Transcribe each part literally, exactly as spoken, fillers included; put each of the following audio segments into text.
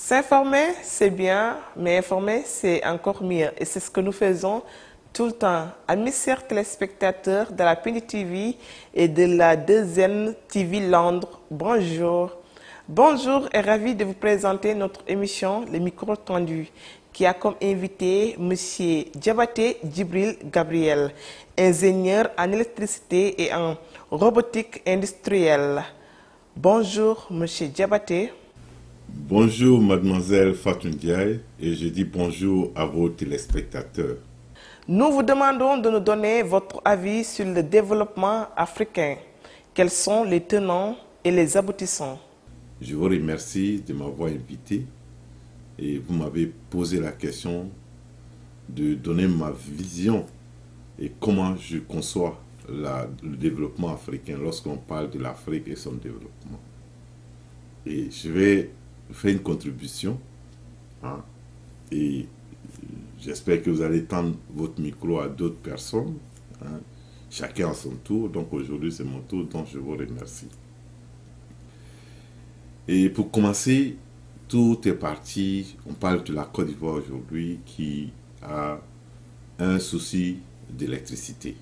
S'informer, c'est bien, mais informer, c'est encore mieux. Et c'est ce que nous faisons tout le temps. Amis chers téléspectateurs de la Pini T V et de la deuxième T V Londres, bonjour. Bonjour et ravi de vous présenter notre émission Le micro tendu, qui a comme invité M. Diabaté Djibril-Gabriel, ingénieur en électricité et en robotique industrielle. Bonjour M. Diabaté. Bonjour Mademoiselle Fatou Ndiaye et je dis bonjour à vos téléspectateurs. Nous vous demandons de nous donner votre avis sur le développement africain. Quels sont les tenants et les aboutissants? Je vous remercie de m'avoir invité et vous m'avez posé la question de donner ma vision et comment je conçois la, le développement africain lorsqu'on parle de l'Afrique et son développement. Et je vais faire une contribution, hein, et j'espère que vous allez tendre votre micro à d'autres personnes, hein, chacun à son tour. Donc aujourd'hui c'est mon tour, donc je vous remercie. Et pour commencer, tout est parti, on parle de la Côte d'Ivoire aujourd'hui qui a un souci d'électricité.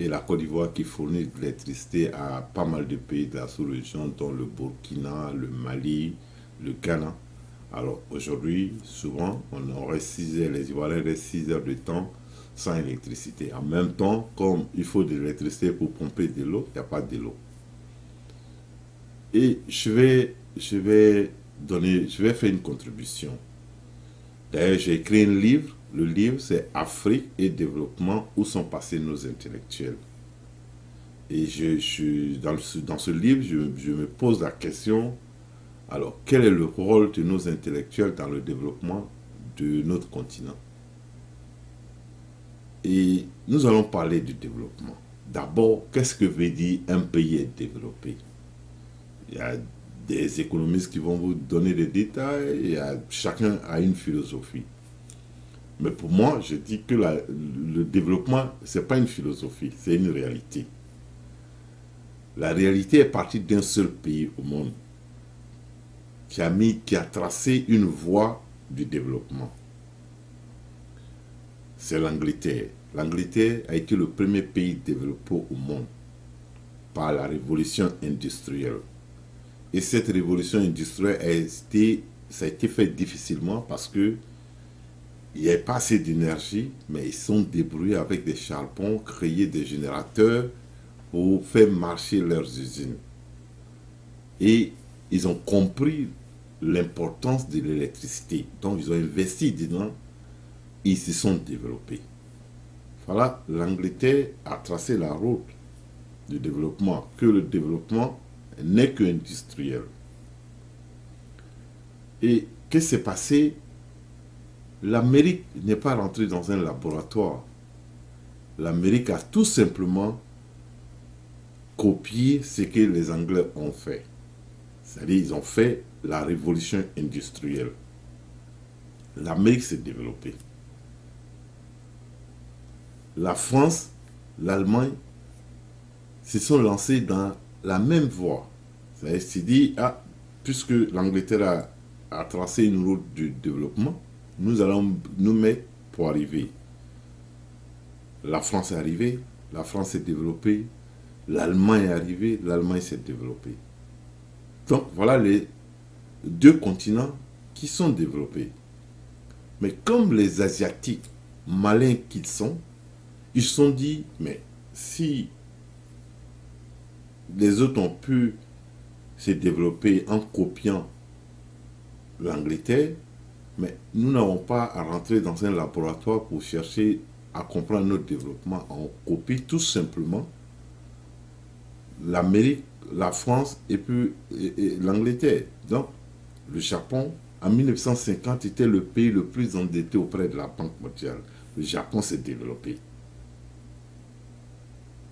Et la Côte d'Ivoire qui fournit de l'électricité à pas mal de pays de la sous-région, dont le Burkina, le Mali, le Ghana. Alors aujourd'hui, souvent, on aurait six heures, les Ivoiriens restent six heures de temps sans électricité. En même temps, comme il faut de l'électricité pour pomper de l'eau, il n'y a pas de l'eau. Et je vais, je vais donner, je vais faire une contribution. D'ailleurs, j'ai écrit un livre. Le livre, c'est « Afrique et développement, où sont passés nos intellectuels ». Et je, je, dans, ce, dans ce livre, je, je me pose la question, alors, quel est le rôle de nos intellectuels dans le développement de notre continent? Et nous allons parler du développement. D'abord, qu'est-ce que veut dire un pays est développé? Il y a des économistes qui vont vous donner des détails, il y a, chacun a une philosophie. Mais pour moi, je dis que la, le développement, ce n'est pas une philosophie, c'est une réalité. La réalité est partie d'un seul pays au monde qui a, mis, qui a tracé une voie du développement. C'est l'Angleterre. L'Angleterre a été le premier pays développé au monde par la révolution industrielle. Et cette révolution industrielle a été, ça a été fait difficilement parce que il n'y avait pas assez d'énergie, mais ils sont débrouillés avec des charbons, créer des générateurs pour faire marcher leurs usines. Et ils ont compris l'importance de l'électricité. Donc ils ont investi dedans, ils se sont développés. Voilà, l'Angleterre a tracé la route du développement, que le développement n'est qu'industriel. Et qu'est-ce qui s'est passé? L'Amérique n'est pas rentrée dans un laboratoire. L'Amérique a tout simplement copié ce que les Anglais ont fait. C'est-à-dire qu'ils ont fait la révolution industrielle. L'Amérique s'est développée. La France, l'Allemagne se sont lancés dans la même voie. C'est-à-dire qu'ils se sont dit, ah, puisque l'Angleterre a, a tracé une route du développement, nous allons nous mettre pour arriver. La France est arrivée, la France s'est développée, l'Allemagne est arrivée, l'Allemagne s'est développée. Donc voilà les deux continents qui sont développés. Mais comme les Asiatiques, malins qu'ils sont, ils se sont dit, mais si les autres ont pu se développer en copiant l'Angleterre, mais nous n'avons pas à rentrer dans un laboratoire pour chercher à comprendre notre développement. On copie tout simplement l'Amérique, la France et puis l'Angleterre. Donc, le Japon, en mille neuf cent cinquante, était le pays le plus endetté auprès de la Banque mondiale. Le Japon s'est développé.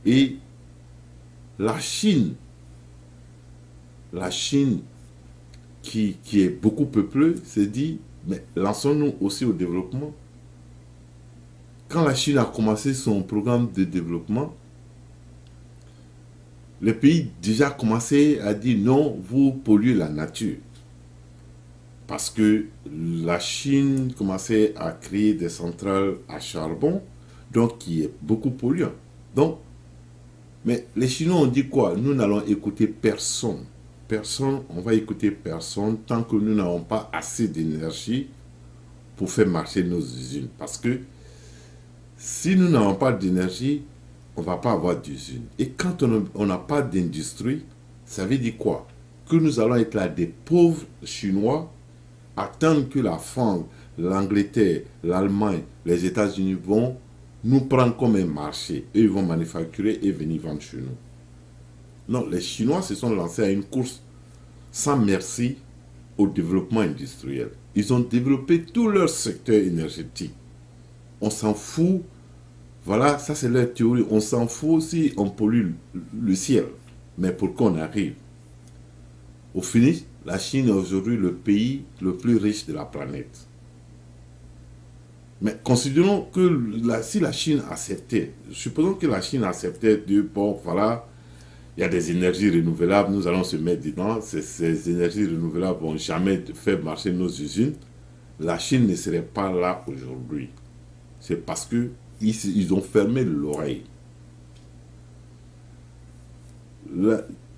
Et la Chine, la Chine qui, qui est beaucoup peuplée, s'est dit... Mais lançons-nous aussi au développement. Quand la Chine a commencé son programme de développement, les pays déjà commençaient à dire non, vous polluez la nature. parce que la Chine commençait à créer des centrales à charbon, donc qui est beaucoup polluant. Donc, mais les Chinois ont dit quoi? Nous n'allons écouter personne. Personne, on va écouter personne tant que nous n'avons pas assez d'énergie pour faire marcher nos usines. Parce que si nous n'avons pas d'énergie, on ne va pas avoir d'usine. Et quand on n'a pas d'industrie, ça veut dire quoi? Que nous allons être là des pauvres Chinois, attendre que la France, l'Angleterre, l'Allemagne, les États-Unis vont nous prendre comme un marché. Eux, ils vont manufacturer et venir vendre chez nous. Non, les Chinois se sont lancés à une course sans merci au développement industriel. Ils ont développé tout leur secteur énergétique. On s'en fout. Voilà, ça c'est leur théorie. On s'en fout si on pollue le ciel. Mais pour qu'on arrive. Au finish, la Chine est aujourd'hui le pays le plus riche de la planète. Mais considérons que la, si la Chine acceptait, supposons que la Chine acceptait de, bon, voilà, il y a des énergies renouvelables, nous allons se mettre dedans, ces, ces énergies renouvelables vont jamais faire marcher nos usines, la Chine ne serait pas là aujourd'hui. C'est parce qu'ils ils ont fermé l'oreille.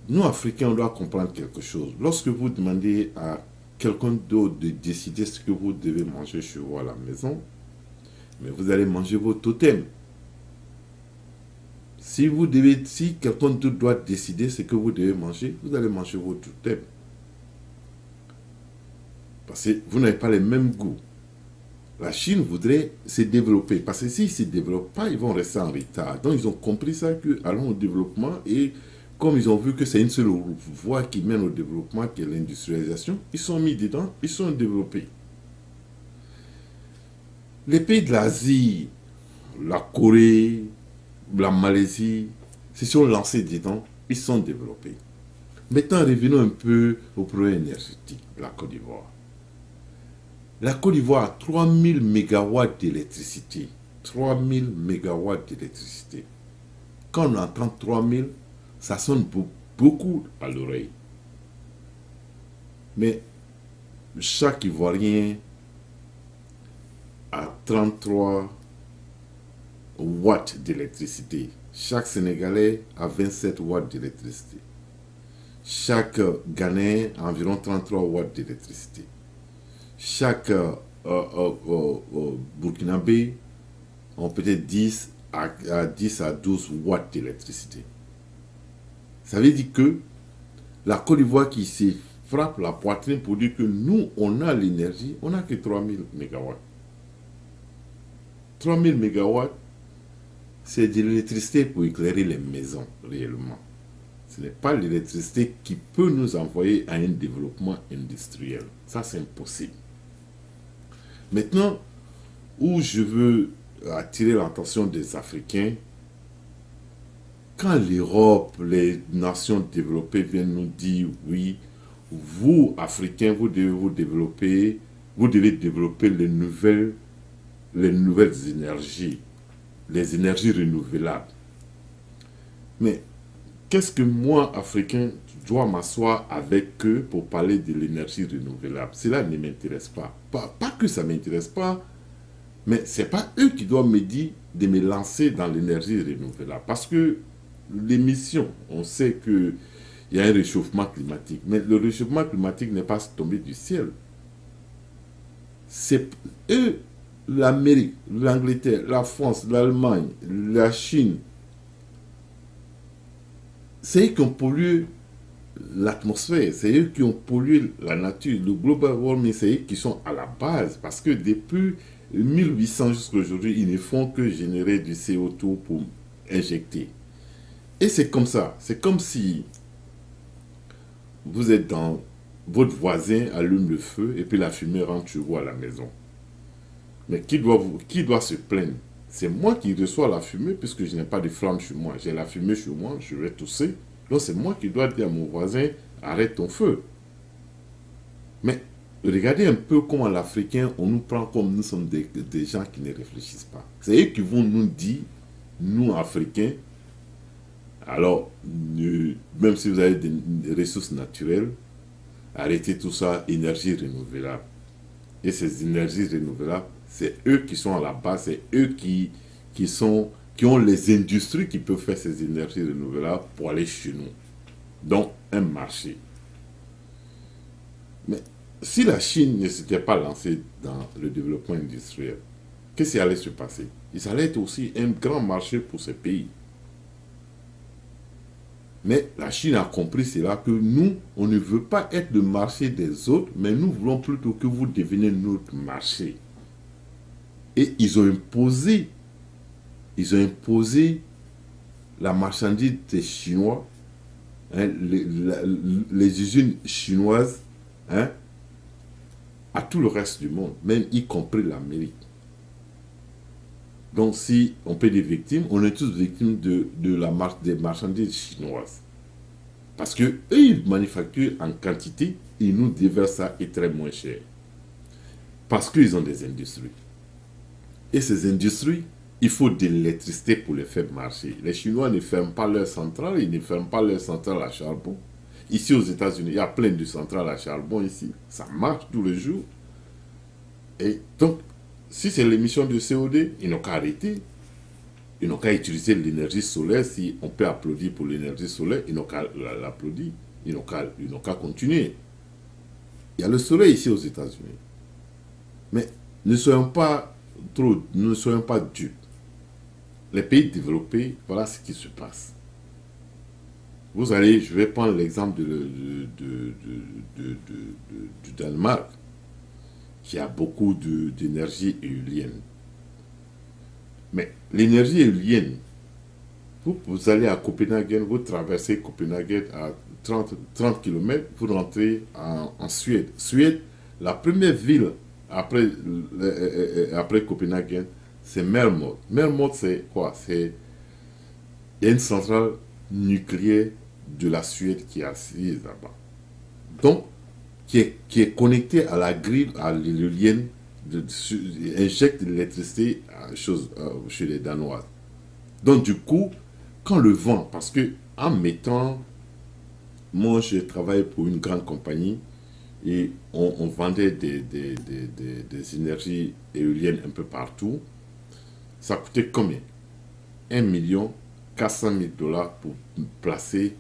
Nous, Africains, on doit comprendre quelque chose. Lorsque vous demandez à quelqu'un d'autre de décider ce que vous devez manger chez vous à la maison, mais vous allez manger vos totems. Si vous devez, si quelqu'un d'autre doit décider ce que vous devez manger, vous allez manger vos totems. Parce que vous n'avez pas les mêmes goûts. La Chine voudrait se développer. Parce que s'ils ne se développent pas, ils vont rester en retard. Donc ils ont compris ça, que allons au développement. Et comme ils ont vu que c'est une seule voie qui mène au développement, qui est l'industrialisation, ils sont mis dedans, ils sont développés. Les pays de l'Asie, la Corée, la Malaisie, se sont lancés dedans, ils sont développés. Maintenant, revenons un peu au problème énergétique de la Côte d'Ivoire. La Côte d'Ivoire a trois mille mégawatts d'électricité. trois mille mégawatts d'électricité. Quand on entend trois mille, ça sonne beaucoup à l'oreille. Mais chaque Ivoirien a trente-trois watts d'électricité. Chaque Sénégalais a vingt-sept watts d'électricité. Chaque Ghanais a environ trente-trois watts d'électricité. Chaque euh, euh, euh, euh, Burkinabé a peut-être dix à douze watts d'électricité. Ça veut dire que la Côte d'Ivoire qui se frappe la poitrine pour dire que nous, on a l'énergie, on n'a que trois mille mégawatts. trois mille mégawatts, c'est de l'électricité pour éclairer les maisons réellement. Ce n'est pas l'électricité qui peut nous envoyer à un développement industriel. Ça, c'est impossible. Maintenant, où je veux attirer l'attention des Africains, quand l'Europe, les nations développées viennent nous dire oui, vous, Africains, vous devez vous développer, vous devez développer les nouvelles, les nouvelles énergies, les énergies renouvelables. Mais qu'est-ce que moi, Africain, dois m'asseoir avec eux pour parler de l'énergie renouvelable? Cela ne m'intéresse pas. pas. Pas que ça ne m'intéresse pas, mais ce n'est pas eux qui doivent me dire de me lancer dans l'énergie renouvelable. Parce que l'émission, on sait qu'il y a un réchauffement climatique, mais le réchauffement climatique n'est pas tombé du ciel. C'est eux, l'Amérique, l'Angleterre, la France, l'Allemagne, la Chine, c'est eux qui ont pollué l'atmosphère, c'est eux qui ont pollué la nature, le global warming, c'est eux qui sont à la base, parce que depuis mille huit cents jusqu'à aujourd'hui, ils ne font que générer du C O deux pour injecter. Et c'est comme ça, c'est comme si vous êtes dans votre voisin, allume le feu et puis la fumée rentre chez vous à la maison. Mais qui doit, vous, qui doit se plaindre? C'est moi qui reçois la fumée puisque je n'ai pas de flamme chez moi. J'ai la fumée chez moi, je vais tousser. Donc c'est moi qui dois dire à mon voisin, arrête ton feu. Mais regardez un peu comment l'Africain, on nous prend comme nous sommes des, des gens qui ne réfléchissent pas. C'est eux qui vont nous dire, nous Africains, alors, même si vous avez des ressources naturelles, arrêter tout ça, énergie renouvelable. Et ces énergies renouvelables, c'est eux qui sont à la base, c'est eux qui, qui, sont, qui ont les industries qui peuvent faire ces énergies renouvelables pour aller chez nous. Donc, un marché. Mais si la Chine ne s'était pas lancée dans le développement industriel, qu'est-ce qui allait se passer? Il allait être aussi un grand marché pour ces pays. Mais la Chine a compris cela, que nous, on ne veut pas être le marché des autres, mais nous voulons plutôt que vous deveniez notre marché. Et ils ont imposé, ils ont imposé la marchandise des Chinois, hein, les, la, les usines chinoises, hein, à tout le reste du monde, même y compris l'Amérique. Donc, si on paie des victimes, on est tous victimes de, de la marque des marchandises chinoises. Parce qu'eux, ils manufacturent en quantité, ils nous déversent ça et très moins cher. Parce qu'ils ont des industries. Et ces industries, il faut de l'électricité pour les faire marcher. Les Chinois ne ferment pas leurs centrales, ils ne ferment pas leurs centrales à charbon. Ici, aux États-Unis, il y a plein de centrales à charbon ici. Ça marche tous les jours. Et donc, si c'est l'émission de C O deux, ils n'ont qu'à arrêter. Ils n'ont qu'à utiliser l'énergie solaire. Si on peut applaudir pour l'énergie solaire, ils n'ont qu'à l'applaudir. Ils n'ont qu'à qu'à continuer. Il y a le soleil ici aux États-Unis. Mais ne soyons pas trop, ne soyons pas dupes. Les pays développés, voilà ce qui se passe. Vous allez, je vais prendre l'exemple de, de, de, de, de, de, de, du Danemark, qui a beaucoup d'énergie éolienne. Mais l'énergie éolienne, vous, vous allez à Copenhague, vous traversez Copenhague à trente kilomètres, vous rentrez en, en Suède. Suède, la première ville après, euh, après Copenhague, c'est Mermot. Mermot, c'est quoi? C'est une centrale nucléaire de la Suède qui est assise là-bas. Donc, Qui est, qui est connecté à la grille, à l'éolienne, injecte de l'électricité chez les Danois. Donc du coup, quand le vent, parce que en mettant, moi je travaille pour une grande compagnie et on, on vendait des, des, des, des, des énergies éoliennes un peu partout, ça coûtait combien? un million quatre cent mille dollars pour placer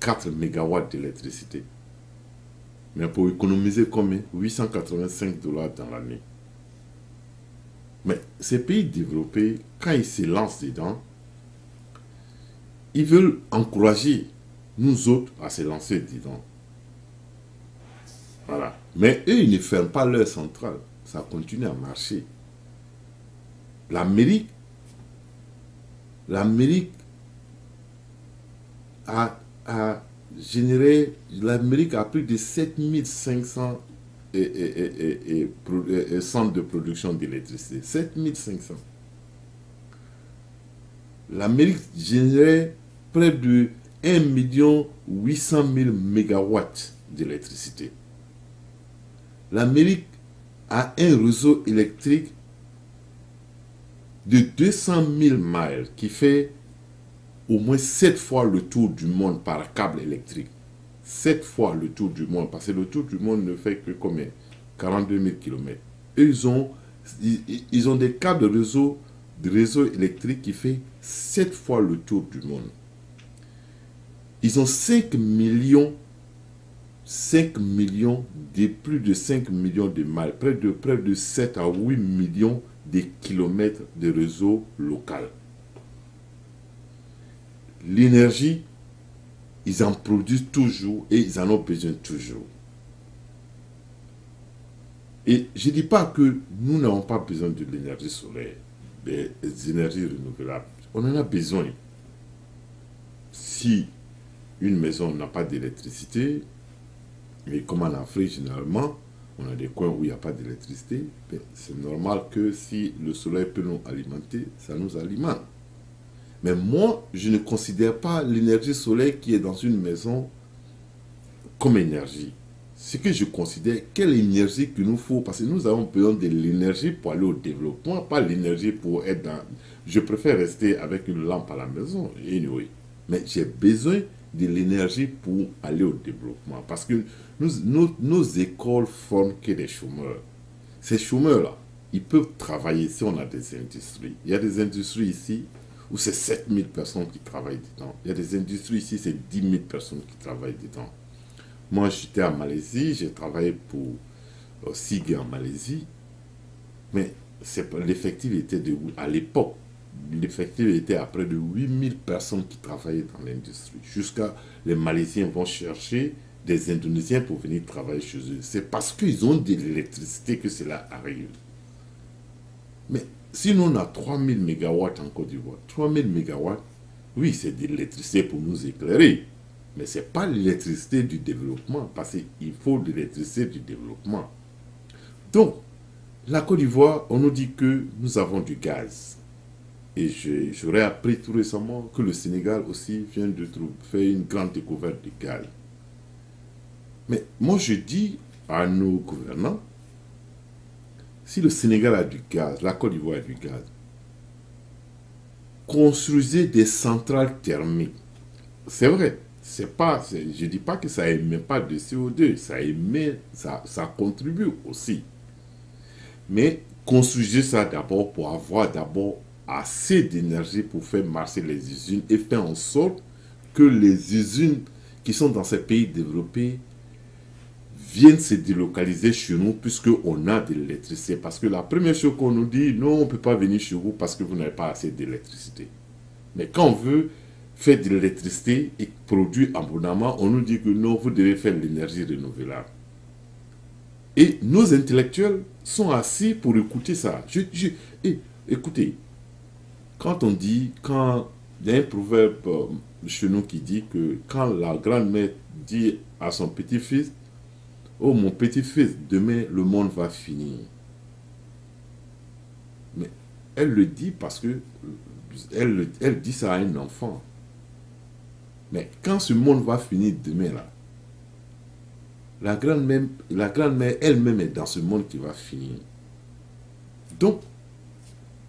quatre mégawatts d'électricité. Mais pour économiser combien? huit cent quatre-vingt-cinq dollars dans l'année. Mais ces pays développés, quand ils se lancent dedans, ils veulent encourager nous autres à se lancer dedans. Voilà. Mais eux, ils ne ferment pas leur centrale. Ça continue à marcher. L'Amérique, l'Amérique a... a généré, l'Amérique a plus de sept mille cinq cents et, et, et, et, et, et centres de production d'électricité. sept mille cinq cents. L'Amérique générait près de un million huit cent mille mégawatts d'électricité. L'Amérique a un réseau électrique de deux cent mille miles qui fait au moins sept fois le tour du monde par câble électrique. sept fois le tour du monde, parce que le tour du monde ne fait que combien? quarante-deux mille kilomètres. Ils ont, ils, ils ont des câbles de réseau, de réseau électrique qui fait sept fois le tour du monde. Ils ont cinq millions, cinq millions, de plus de cinq millions de miles, près de, près de sept à huit millions de kilomètres de réseau local. L'énergie, ils en produisent toujours et ils en ont besoin toujours. Et je ne dis pas que nous n'avons pas besoin de l'énergie solaire, des énergies renouvelables. On en a besoin. Si une maison n'a pas d'électricité, mais comme en Afrique généralement, on a des coins où il n'y a pas d'électricité, c'est normal que si le soleil peut nous alimenter, ça nous alimente. Mais moi, je ne considère pas l'énergie solaire qui est dans une maison comme énergie. Ce que je considère, quelle énergie qu'il nous faut, parce que nous avons besoin de l'énergie pour aller au développement, pas l'énergie pour être dans... Je préfère rester avec une lampe à la maison, anyway. Mais j'ai besoin de l'énergie pour aller au développement. Parce que nous, nos, nos écoles forment que des chômeurs. Ces chômeurs-là, ils peuvent travailler si on a des industries. Il y a des industries ici où c'est sept mille personnes qui travaillent dedans. Il y a des industries ici, c'est dix mille personnes qui travaillent dedans. Moi, j'étais en Malaisie, j'ai travaillé pour euh, S I G en Malaisie, mais l'effectif était de, à l'époque, l'effectif était à près de huit mille personnes qui travaillaient dans l'industrie. Jusqu'à les Malaisiens vont chercher des Indonésiens pour venir travailler chez eux. C'est parce qu'ils ont de l'électricité que cela arrive. Mais sinon, on a trois mille mégawatts en Côte d'Ivoire. trois mille mégawatts, oui, c'est de l'électricité pour nous éclairer. Mais ce n'est pas l'électricité du développement, parce qu'il faut de l'électricité du développement. Donc, la Côte d'Ivoire, on nous dit que nous avons du gaz. Et j'aurais appris tout récemment que le Sénégal aussi vient de faire une grande découverte de gaz. Mais moi, je dis à nos gouvernants, si le Sénégal a du gaz, la Côte d'Ivoire a du gaz, construisez des centrales thermiques. C'est vrai, c'est pas, je ne dis pas que ça émet pas de C O deux, ça émet, ça, ça contribue aussi. Mais construisez ça d'abord pour avoir d'abord assez d'énergie pour faire marcher les usines et faire en sorte que les usines qui sont dans ces pays développés viennent se délocaliser chez nous puisqu'on a de l'électricité. Parce que la première chose qu'on nous dit, non, on ne peut pas venir chez vous parce que vous n'avez pas assez d'électricité. Mais quand on veut faire de l'électricité et produire abondamment, on nous dit que non, vous devez faire de l'énergie renouvelable. Et nos intellectuels sont assis pour écouter ça. Je, je, et, écoutez, quand on dit, quand il y a un proverbe chez nous qui dit que quand la grand-mère dit à son petit-fils, oh mon petit-fils, demain le monde va finir. Mais elle le dit parce que elle, elle dit ça à un enfant. Mais quand ce monde va finir demain là, la grand-mère, la grand-mère elle-même est dans ce monde qui va finir. Donc,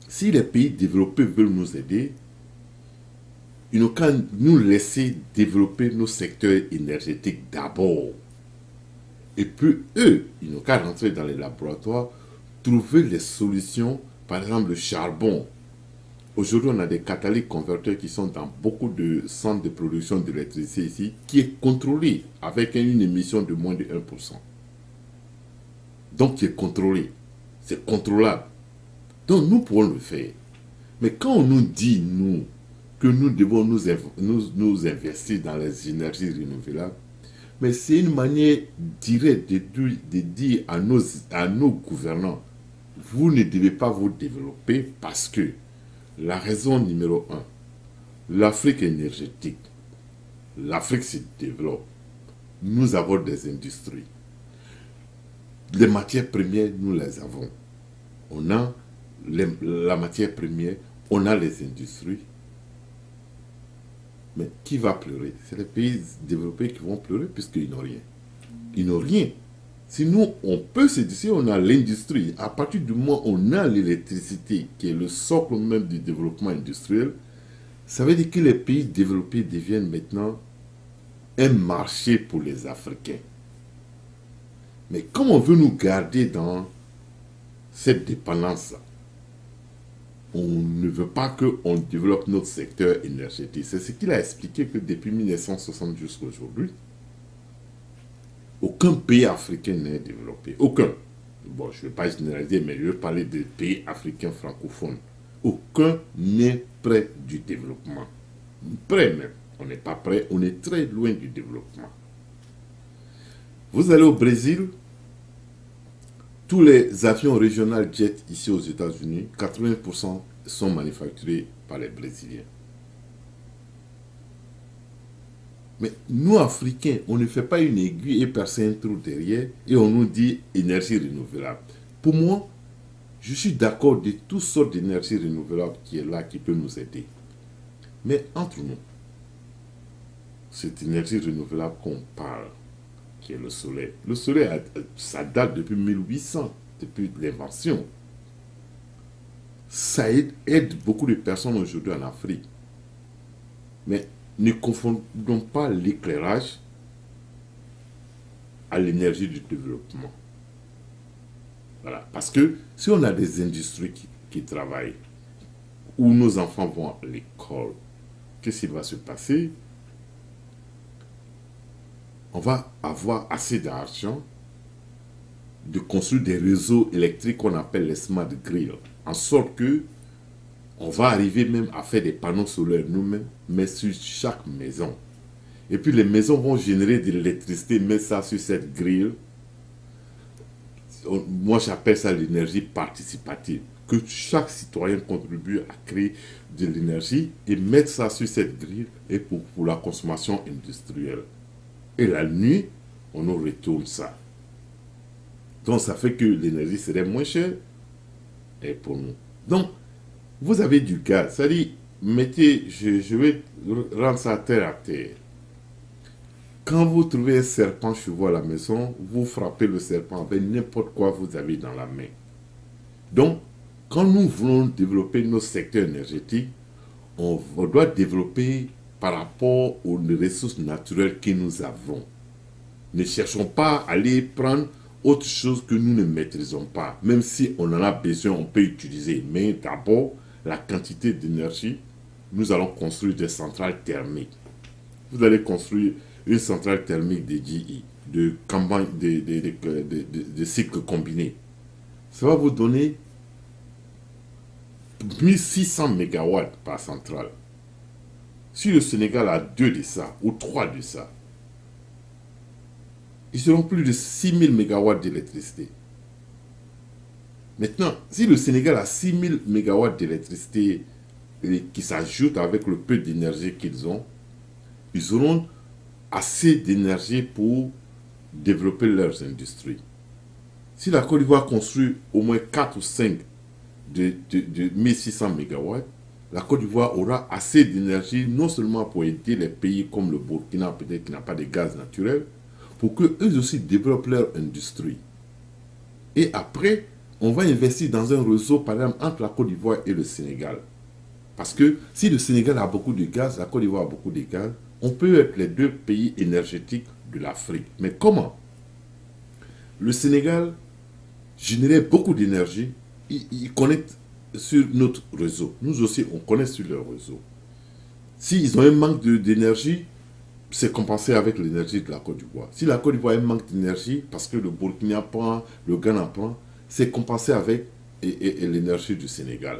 si les pays développés veulent nous aider, ils n'ont qu'à nous laisser développer nos secteurs énergétiques d'abord. Et puis eux, ils n'ont qu'à rentrer dans les laboratoires, trouver les solutions, par exemple le charbon. Aujourd'hui, on a des catalyses converteurs qui sont dans beaucoup de centres de production d'électricité ici, qui est contrôlé avec une émission de moins de un pour cent. Donc, qui est contrôlé. C'est contrôlable. Donc, nous pourrons le faire. Mais quand on nous dit, nous, que nous devons nous, nous, nous investir dans les énergies renouvelables, mais c'est une manière directe de, de dire à nos, à nos gouvernants, vous ne devez pas vous développer parce que la raison numéro un, l'Afrique énergétique, l'Afrique se développe, nous avons des industries. Les matières premières, nous les avons. On a les, la matière première, on a les industries. Mais qui va pleurer? C'est les pays développés qui vont pleurer puisqu'ils n'ont rien. Ils n'ont rien. Sinon, on peut se dire, si on a l'industrie, à partir du moment où on a l'électricité, qui est le socle même du développement industriel, ça veut dire que les pays développés deviennent maintenant un marché pour les Africains. Mais comme on veut nous garder dans cette dépendance-là, on ne veut pas qu'on développe notre secteur énergétique. C'est ce qu'il a expliqué que depuis mille neuf cent soixante jusqu'à aujourd'hui, aucun pays africain n'est développé. Aucun. Bon, je ne vais pas généraliser, mais je vais parler des pays africains francophones. Aucun n'est près du développement. Près même. On n'est pas près, on est très loin du développement. Vous allez au Brésil, tous les avions régionaux jet ici aux États-Unis, quatre-vingts pour cent sont manufacturés par les Brésiliens. Mais nous, Africains, on ne fait pas une aiguille et perce un trou derrière et on nous dit énergie renouvelable. Pour moi, je suis d'accord de toutes sortes d'énergie renouvelable qui est là, qui peut nous aider. Mais entre nous, cette énergie renouvelable qu'on parle, qui est le soleil. Le soleil, ça date depuis mille huit cents, depuis l'invention. Ça aide, aide beaucoup de personnes aujourd'hui en Afrique. Mais ne confondons pas l'éclairage à l'énergie du développement. Voilà. Parce que si on a des industries qui, qui travaillent, où nos enfants vont à l'école, qu'est-ce qui va se passer? On va avoir assez d'argent de construire des réseaux électriques qu'on appelle les smart grids, en sorte que on va arriver même à faire des panneaux solaires nous-mêmes, mais sur chaque maison. Et puis les maisons vont générer de l'électricité, mettre ça sur cette grille. Moi, j'appelle ça l'énergie participative. Que chaque citoyen contribue à créer de l'énergie et mettre ça sur cette grille et pour, pour la consommation industrielle. Et la nuit, on nous retourne ça. Donc, ça fait que l'énergie serait moins chère et pour nous. Donc, vous avez du gaz. Ça dit, mettez, je, je vais rendre ça terre à terre. Quand vous trouvez un serpent chez vous à la maison, vous frappez le serpent avec n'importe quoi que vous avez dans la main. Donc, quand nous voulons développer nos secteurs énergétiques, on doit développer par rapport aux ressources naturelles que nous avons. Ne cherchons pas à aller prendre autre chose que nous ne maîtrisons pas. Même si on en a besoin, on peut utiliser. Mais d'abord, la quantité d'énergie, nous allons construire des centrales thermiques. Vous allez construire une centrale thermique de G I, de, campagne, de, de, de, de, de, de cycle combiné. Ça va vous donner mille six cents mégawatts par centrale. Si le Sénégal a deux de ça, ou trois de ça, ils seront plus de six mille mégawatts d'électricité. Maintenant, si le Sénégal a six mille mégawatts d'électricité qui s'ajoute avec le peu d'énergie qu'ils ont, ils auront assez d'énergie pour développer leurs industries. Si la Côte d'Ivoire construit au moins quatre ou cinq de, de, de mille six cents mégawatts, la Côte d'Ivoire aura assez d'énergie non seulement pour aider les pays comme le Burkina, peut-être qui n'a pas de gaz naturel, pour qu'eux aussi développent leur industrie. Et après, on va investir dans un réseau, par exemple, entre la Côte d'Ivoire et le Sénégal. Parce que si le Sénégal a beaucoup de gaz, la Côte d'Ivoire a beaucoup de gaz, on peut être les deux pays énergétiques de l'Afrique. Mais comment? Le Sénégal générait beaucoup d'énergie, il, il connecte sur notre réseau. Nous aussi, on connaît sur leur réseau. S'ils ont un manque d'énergie, c'est compensé avec l'énergie de la Côte d'Ivoire. Si la Côte d'Ivoire a un manque d'énergie, parce que le Burkina prend, le Ghana prend, c'est compensé avec et, et, et l'énergie du Sénégal.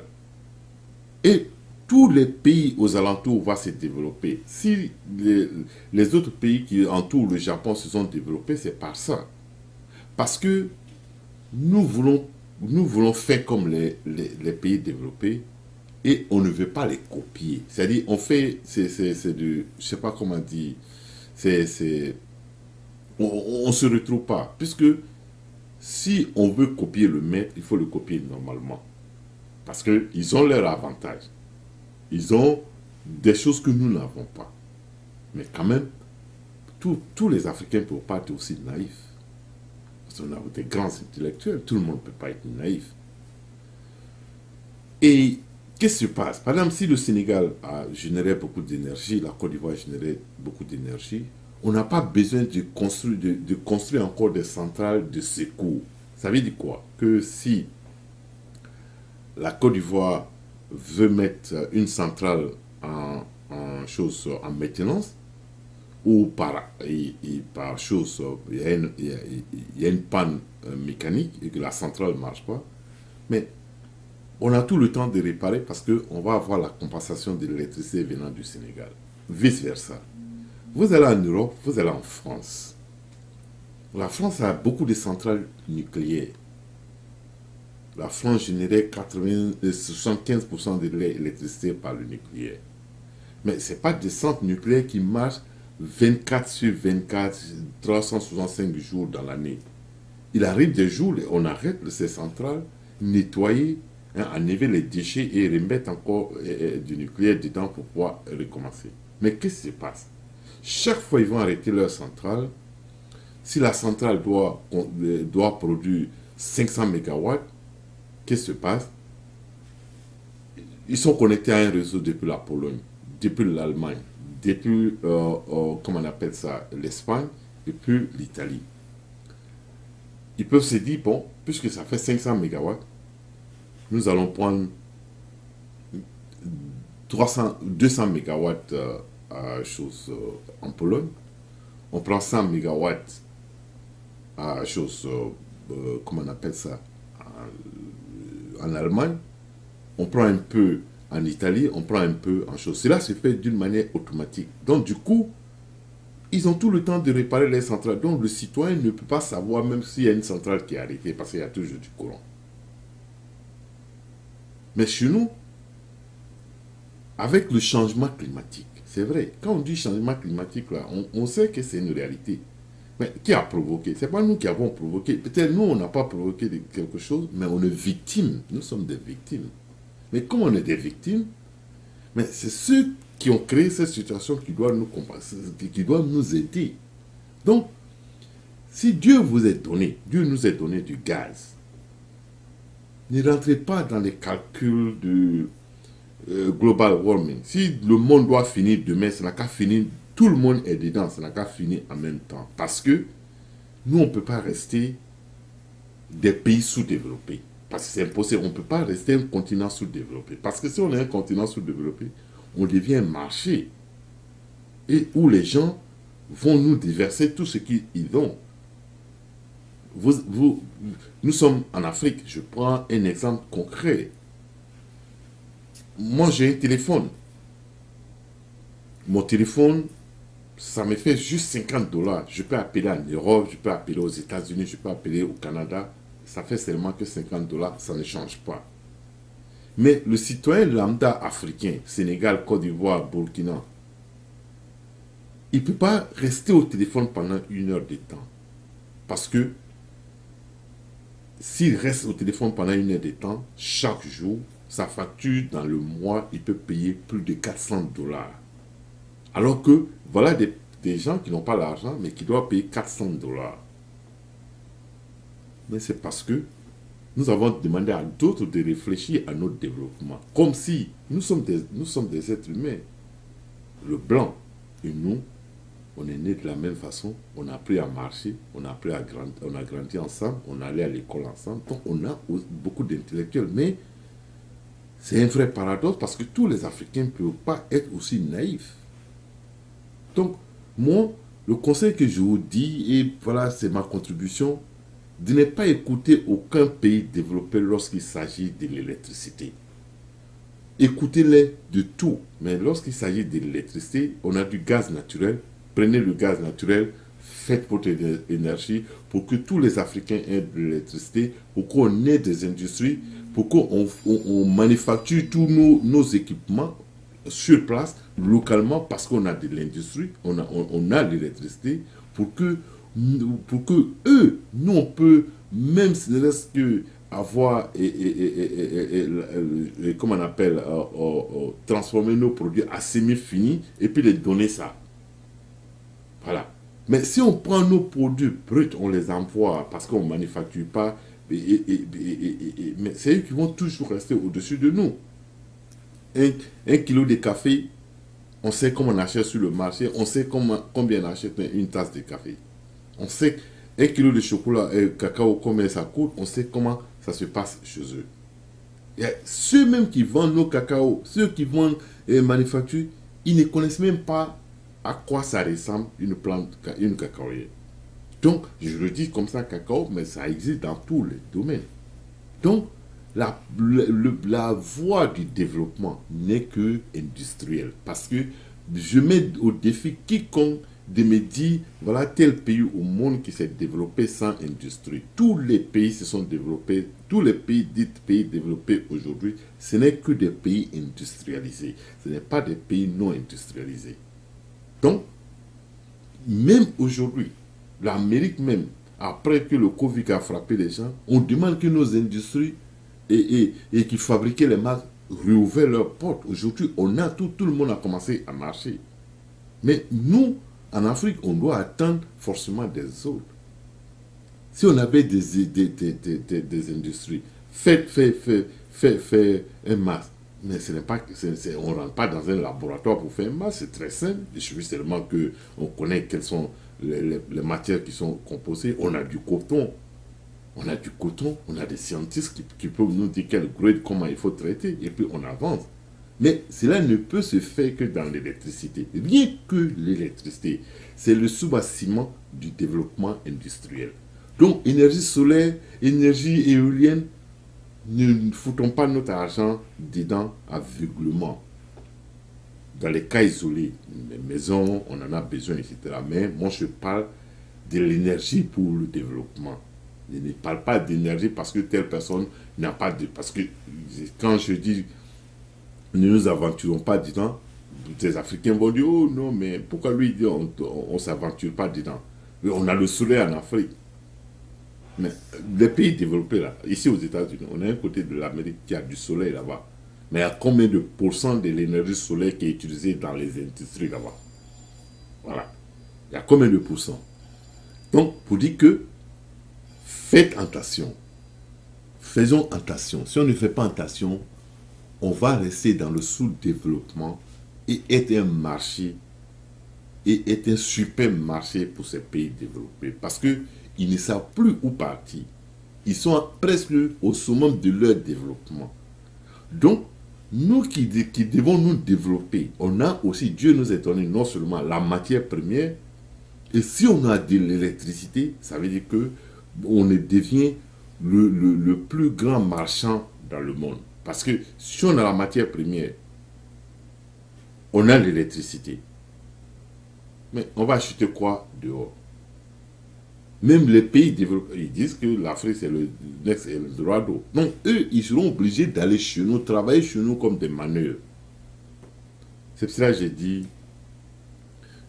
Et tous les pays aux alentours vont se développer. Si les, les autres pays qui entourent le Japon se sont développés, c'est par ça. Parce que nous voulons Nous voulons faire comme les, les, les pays développés et on ne veut pas les copier. C'est-à-dire, on fait, c'est du, je ne sais pas comment dire, c'est, on ne se retrouve pas. Puisque si on veut copier le maître, il faut le copier normalement. Parce qu'ils ont leur avantage. Ils ont des choses que nous n'avons pas. Mais quand même, tout, tous les Africains ne peuvent pas être aussi naïfs. On a des grands intellectuels, tout le monde ne peut pas être naïf. Et qu'est-ce qui se passe? Par exemple, si le Sénégal a généré beaucoup d'énergie, la Côte d'Ivoire a généré beaucoup d'énergie, on n'a pas besoin de construire, de, de construire encore des centrales de secours. Ça veut dire quoi? Que si la Côte d'Ivoire veut mettre une centrale en, en, chose, en maintenance, ou par, et, et par chose, il y a une, il y a, il y a une panne euh, mécanique et que la centrale ne marche pas. Mais on a tout le temps de réparer parce qu'on va avoir la compensation de l'électricité venant du Sénégal. Vice-versa. Vous allez en Europe, vous allez en France. La France a beaucoup de centrales nucléaires. La France générait soixante-quinze pour cent de l'électricité par le nucléaire. Mais ce n'est pas des centres nucléaires qui marchent vingt-quatre sur vingt-quatre, trois cent soixante-cinq jours dans l'année. Il arrive des jours où on arrête ces centrales, nettoyer, hein, enlever les déchets et remettre encore euh, du nucléaire dedans pour pouvoir recommencer. Mais qu'est-ce qui se passe? Chaque fois ils vont arrêter leur centrale. Si la centrale doit, doit produire cinq cents mégawatts, qu'est-ce qui se passe? Ils sont connectés à un réseau depuis la Pologne, depuis l'Allemagne, depuis, euh, euh, comment on appelle ça, l'Espagne, depuis l'Italie. Ils peuvent se dire, bon, puisque ça fait cinq cents mégawatts, nous allons prendre trois cents, deux cents mégawatts euh, à chose euh, en Pologne. On prend cent mégawatts à chose, euh, euh, comment on appelle ça, en, en Allemagne. On prend un peu en Italie, on prend un peu en chose. Cela se fait d'une manière automatique. Donc du coup, ils ont tout le temps de réparer les centrales. Donc le citoyen ne peut pas savoir même s'il y a une centrale qui est arrêtée parce qu'il y a toujours du courant. Mais chez nous, avec le changement climatique, c'est vrai, quand on dit changement climatique, là, on, on sait que c'est une réalité. Mais qui a provoqué? Ce n'est pas nous qui avons provoqué. Peut-être nous, on n'a pas provoqué quelque chose, mais on est victime. Nous sommes des victimes. Mais comme on est des victimes, mais c'est ceux qui ont créé cette situation qui doivent nous compenser, qui doivent nous aider. Donc, si Dieu vous est donné, Dieu nous est donné du gaz, ne rentrez pas dans les calculs de euh, global warming. Si le monde doit finir demain, ça n'a qu'à finir, tout le monde est dedans, ça n'a qu'à finir en même temps. Parce que nous, on ne peut pas rester des pays sous-développés. Parce que c'est impossible, on ne peut pas rester un continent sous-développé. Parce que si on est un continent sous-développé, on devient un marché. Et où les gens vont nous déverser tout ce qu'ils ont. Vous, vous, nous sommes en Afrique. Je prends un exemple concret. Moi, j'ai un téléphone. Mon téléphone, ça me fait juste cinquante dollars. Je peux appeler en Europe, je peux appeler aux États-Unis, je peux appeler au Canada. Ça fait seulement que cinquante dollars, ça ne change pas. Mais le citoyen lambda africain, Sénégal, Côte d'Ivoire, Burkina, il ne peut pas rester au téléphone pendant une heure de temps. Parce que s'il reste au téléphone pendant une heure de temps, chaque jour, sa facture dans le mois, il peut payer plus de quatre cents dollars. Alors que voilà des, des gens qui n'ont pas l'argent, mais qui doivent payer quatre cents dollars. Mais c'est parce que nous avons demandé à d'autres de réfléchir à notre développement. Comme si nous sommes des, nous sommes des êtres humains. Le blanc et nous, on est nés de la même façon. On a appris à marcher, on a appris à grandir, on a grandi ensemble, on allait à l'école ensemble. Donc on a beaucoup d'intellectuels. Mais c'est un vrai paradoxe parce que tous les Africains ne peuvent pas être aussi naïfs. Donc moi, le conseil que je vous dis, et voilà, c'est ma contribution, de ne pas écouter aucun pays développé lorsqu'il s'agit de l'électricité. Écoutez-les de tout, mais lorsqu'il s'agit de l'électricité, on a du gaz naturel. Prenez le gaz naturel, faites votre énergie pour que tous les Africains aient de l'électricité, pour qu'on ait des industries, pour qu'on on, on manufacture tous nos, nos équipements sur place, localement, parce qu'on a de l'industrie, on a, on, on a l'électricité, pour que pour que eux, nous on peut même si ne reste que avoir et, et, et, et, et, et, et comment on appelle euh, euh, euh, transformer nos produits à semi-finis et puis les donner ça. Voilà. Mais si on prend nos produits bruts, on les envoie parce qu'on ne manufacture pas, et, et, et, et, et, et, mais c'est eux qui vont toujours rester au-dessus de nous. Un, un kilo de café, on sait comment on achète sur le marché, on sait comment, combien on achète une tasse de café. On sait qu'un kilo de chocolat et cacao, combien ça coûte, on sait comment ça se passe chez eux. Et ceux même qui vendent nos cacao, ceux qui vendent les manufactures, ils ne connaissent même pas à quoi ça ressemble une plante, une cacaoyère. Donc, je le dis comme ça, cacao, mais ça existe dans tous les domaines. Donc, la, le, la voie du développement n'est que industrielle. Parce que je mets au défi quiconque de me dire, voilà tel pays au monde qui s'est développé sans industrie. Tous les pays se sont développés, tous les pays dits pays développés aujourd'hui, ce n'est que des pays industrialisés. Ce n'est pas des pays non industrialisés. Donc, même aujourd'hui, l'Amérique même, après que le Covid a frappé les gens, on demande que nos industries et, et, et qui fabriquaient les masques réouvrent leurs portes. Aujourd'hui, on a tout, tout le monde a commencé à marcher. Mais nous, en Afrique, on doit attendre forcément des autres. Si on avait des, des, des, des, des, des industries, faites, faites, faites, faites, faites un masque. Mais ce n'est pas, c'est, c'est, on ne rentre pas dans un laboratoire pour faire un masque, c'est très simple. Il suffit seulement qu'on connaît quelles sont les, les, les matières qui sont composées. On a du coton, on a du coton, on a des scientifiques qui, qui peuvent nous dire quelle grade, comment il faut traiter, et puis on avance. Mais cela ne peut se faire que dans l'électricité. Rien que l'électricité, c'est le sous-bassement du développement industriel. Donc, énergie solaire, énergie éolienne, ne foutons pas notre argent dedans aveuglement. Dans les cas isolés, les maisons, on en a besoin, et cetera. Mais moi, je parle de l'énergie pour le développement. Je ne parle pas d'énergie parce que telle personne n'a pas de... Parce que quand je dis... Ne nous aventurons pas dedans. Les Africains vont dire, oh non, mais pourquoi lui dire on ne s'aventure pas dedans? On a le soleil en Afrique. Mais les pays développés, là, ici aux États-Unis, on a un côté de l'Amérique qui a du soleil là-bas. Mais il y a combien de pourcents de l'énergie solaire qui est utilisée dans les industries là-bas? Voilà. Il y a combien de pourcents? Donc, pour dire que, faites attention. Faisons attention. Si on ne fait pas attention, on va rester dans le sous-développement et être un marché, et être un supermarché pour ces pays développés. Parce qu'ils ne savent plus où partir. Ils sont presque au summum de leur développement. Donc, nous qui, qui devons nous développer, on a aussi, Dieu nous a donné non seulement la matière première, et si on a de l'électricité, ça veut dire qu'on devient le, le, le plus grand marchand dans le monde. Parce que si on a la matière première, on a l'électricité. Mais on va acheter quoi dehors? Même les pays développés, ils disent que l'Afrique c'est le next Eldorado. Donc eux, ils seront obligés d'aller chez nous, travailler chez nous comme des manœuvres. C'est pour ça que j'ai dit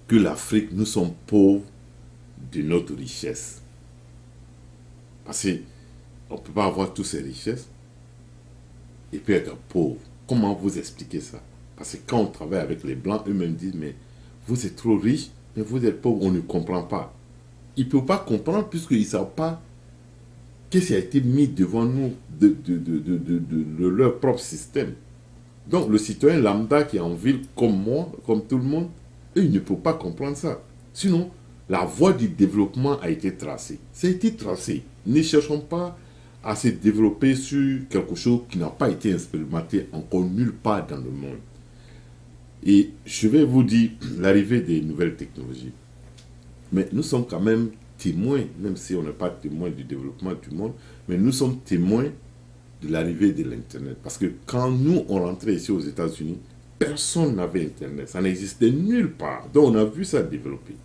que l'Afrique, nous sommes pauvres de notre richesse. Parce qu'on ne peut pas avoir toutes ces richesses et puis être pauvre. Comment vous expliquer ça? Parce que quand on travaille avec les Blancs, eux-mêmes disent, mais vous êtes trop riche, mais vous êtes pauvre, on ne comprend pas. Ils ne peuvent pas comprendre puisqu'ils ne savent pas qu'est-ce qui a été mis devant nous de, de, de, de, de, de, de leur propre système. Donc le citoyen lambda qui est en ville comme moi, comme tout le monde, eux, ils ne peuvent pas comprendre ça. Sinon, la voie du développement a été tracée. Ça a été tracé. Ne cherchons pas à se développer sur quelque chose qui n'a pas été expérimenté encore nulle part dans le monde. Et je vais vous dire l'arrivée des nouvelles technologies. Mais nous sommes quand même témoins, même si on n'est pas témoins du développement du monde, mais nous sommes témoins de l'arrivée de l'Internet. Parce que quand nous, on rentrait ici aux États-Unis, personne n'avait Internet. Ça n'existait nulle part. Donc on a vu ça développer.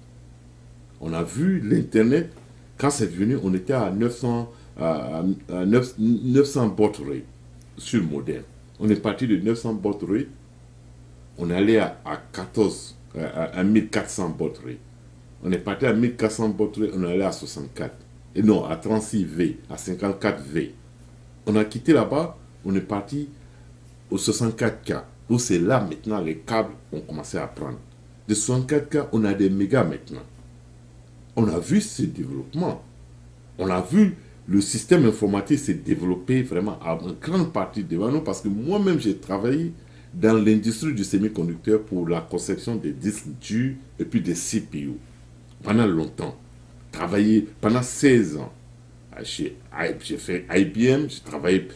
On a vu l'Internet, quand c'est venu, on était à neuf cents... à neuf cents baud rate sur moderne. On est parti de neuf cents baud rate, on est allé à, à quatorze, à, à mille quatre cents baud rate. On est parti à mille quatre cents baud rate, on est allé à soixante-quatre. Et non, à trente-six volts, à cinquante-quatre volts. On a quitté là-bas, on est parti au soixante-quatre K. Donc c'est là maintenant les câbles ont commencé à prendre. De soixante-quatre K, on a des mégas maintenant. On a vu ce développement. On a vu le système informatique s'est développé vraiment en grande partie devant nous parce que moi-même, j'ai travaillé dans l'industrie du semi-conducteur pour la conception des disques durs et puis des C P U pendant longtemps. Travaillé pendant seize ans. J'ai fait I B M, j'ai travaillé,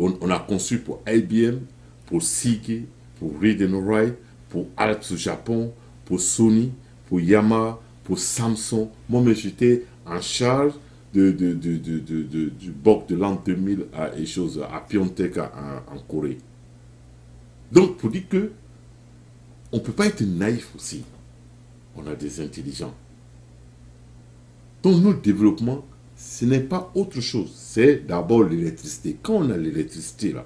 on, on a conçu pour I B M, pour Seagate, pour Reed and Wright, pour Alps au Japon, pour Sony, pour Yamaha, pour Samsung. Moi-même, j'étais en charge De, de, de, de, de, de, du B O C de l'an deux mille à, et chose, à Pyeongtaek en, en Corée. Donc, pour dire que on ne peut pas être naïf aussi. On a des intelligents. Donc, notre développement, ce n'est pas autre chose. C'est d'abord l'électricité. Quand on a l'électricité, là,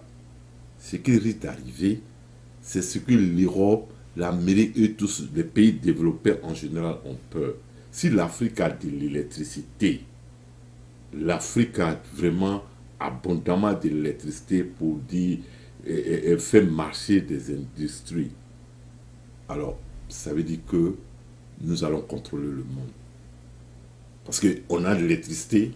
ce qui risque d'arriver, c'est ce que l'Europe, l'Amérique et tous les pays développés en général ont peur. Si l'Afrique a de l'électricité, l'Afrique a vraiment abondamment d'électricité pour dire et, et, et faire marcher des industries. Alors, ça veut dire que nous allons contrôler le monde. Parce qu'on a de l'électricité,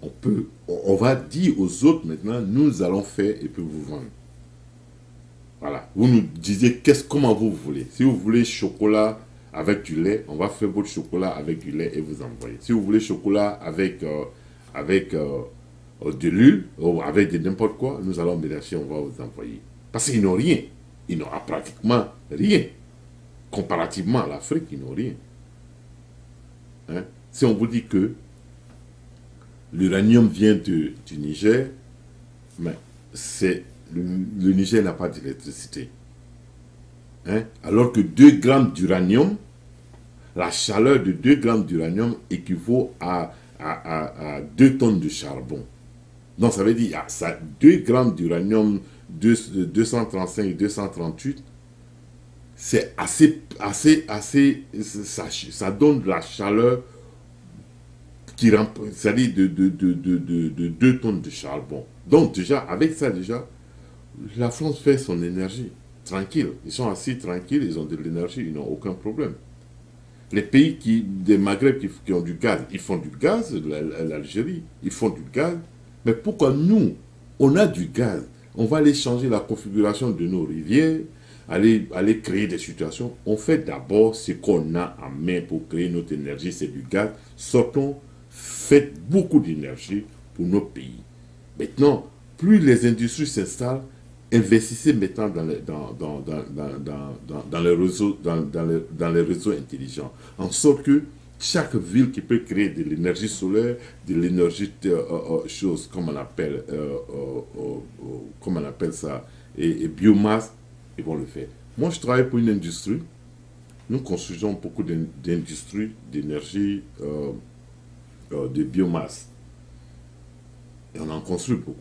on peut, on, on va dire aux autres maintenant, nous allons faire et puis vous vendre. Voilà. Vous nous disiez qu'est-ce, comment vous voulez. Si vous voulez chocolat avec du lait, on va faire votre chocolat avec du lait et vous envoyer. Si vous voulez chocolat avec, euh, avec euh, de l'huile ou avec de n'importe quoi, nous allons mélanger, on va vous envoyer. Parce qu'ils n'ont rien. Ils n'ont pratiquement rien. Comparativement à l'Afrique, ils n'ont rien. Hein? Si on vous dit que l'uranium vient de, du Niger, mais c'est le, le Niger n'a pas d'électricité. Hein? Alors que deux grammes d'uranium, la chaleur de deux grammes d'uranium équivaut à, à, à, à deux tonnes de charbon. Donc ça veut dire ça, deux grammes d'uranium, deux cent trente-cinq, deux cent trente-huit, c'est assez, assez, assez, ça, ça donne de la chaleur qui remplace, c'est-à-dire de deux tonnes de charbon. Donc déjà, avec ça déjà, la France fait son énergie, tranquille. Ils sont assis tranquilles, ils ont de l'énergie, ils n'ont aucun problème. Les pays qui, des Maghreb qui, qui ont du gaz, ils font du gaz, l'Algérie, ils font du gaz. Mais pourquoi nous, on a du gaz? On va aller changer la configuration de nos rivières, aller, aller créer des situations. On fait d'abord ce qu'on a en main pour créer notre énergie, c'est du gaz. Sortons, faites beaucoup d'énergie pour nos pays. Maintenant, plus les industries s'installent, investissez maintenant dans les, dans, dans, dans, dans, dans, dans, dans les réseaux, dans, dans, les, dans les réseaux intelligents. En sorte que chaque ville qui peut créer de l'énergie solaire, de l'énergie euh, euh, chose, comme on appelle, euh, euh, euh, euh, comme on appelle ça, et, et biomasse, ils vont le faire. Moi, je travaille pour une industrie. Nous construisons beaucoup d'industries d'énergie euh, euh, de biomasse. Et on en construit beaucoup.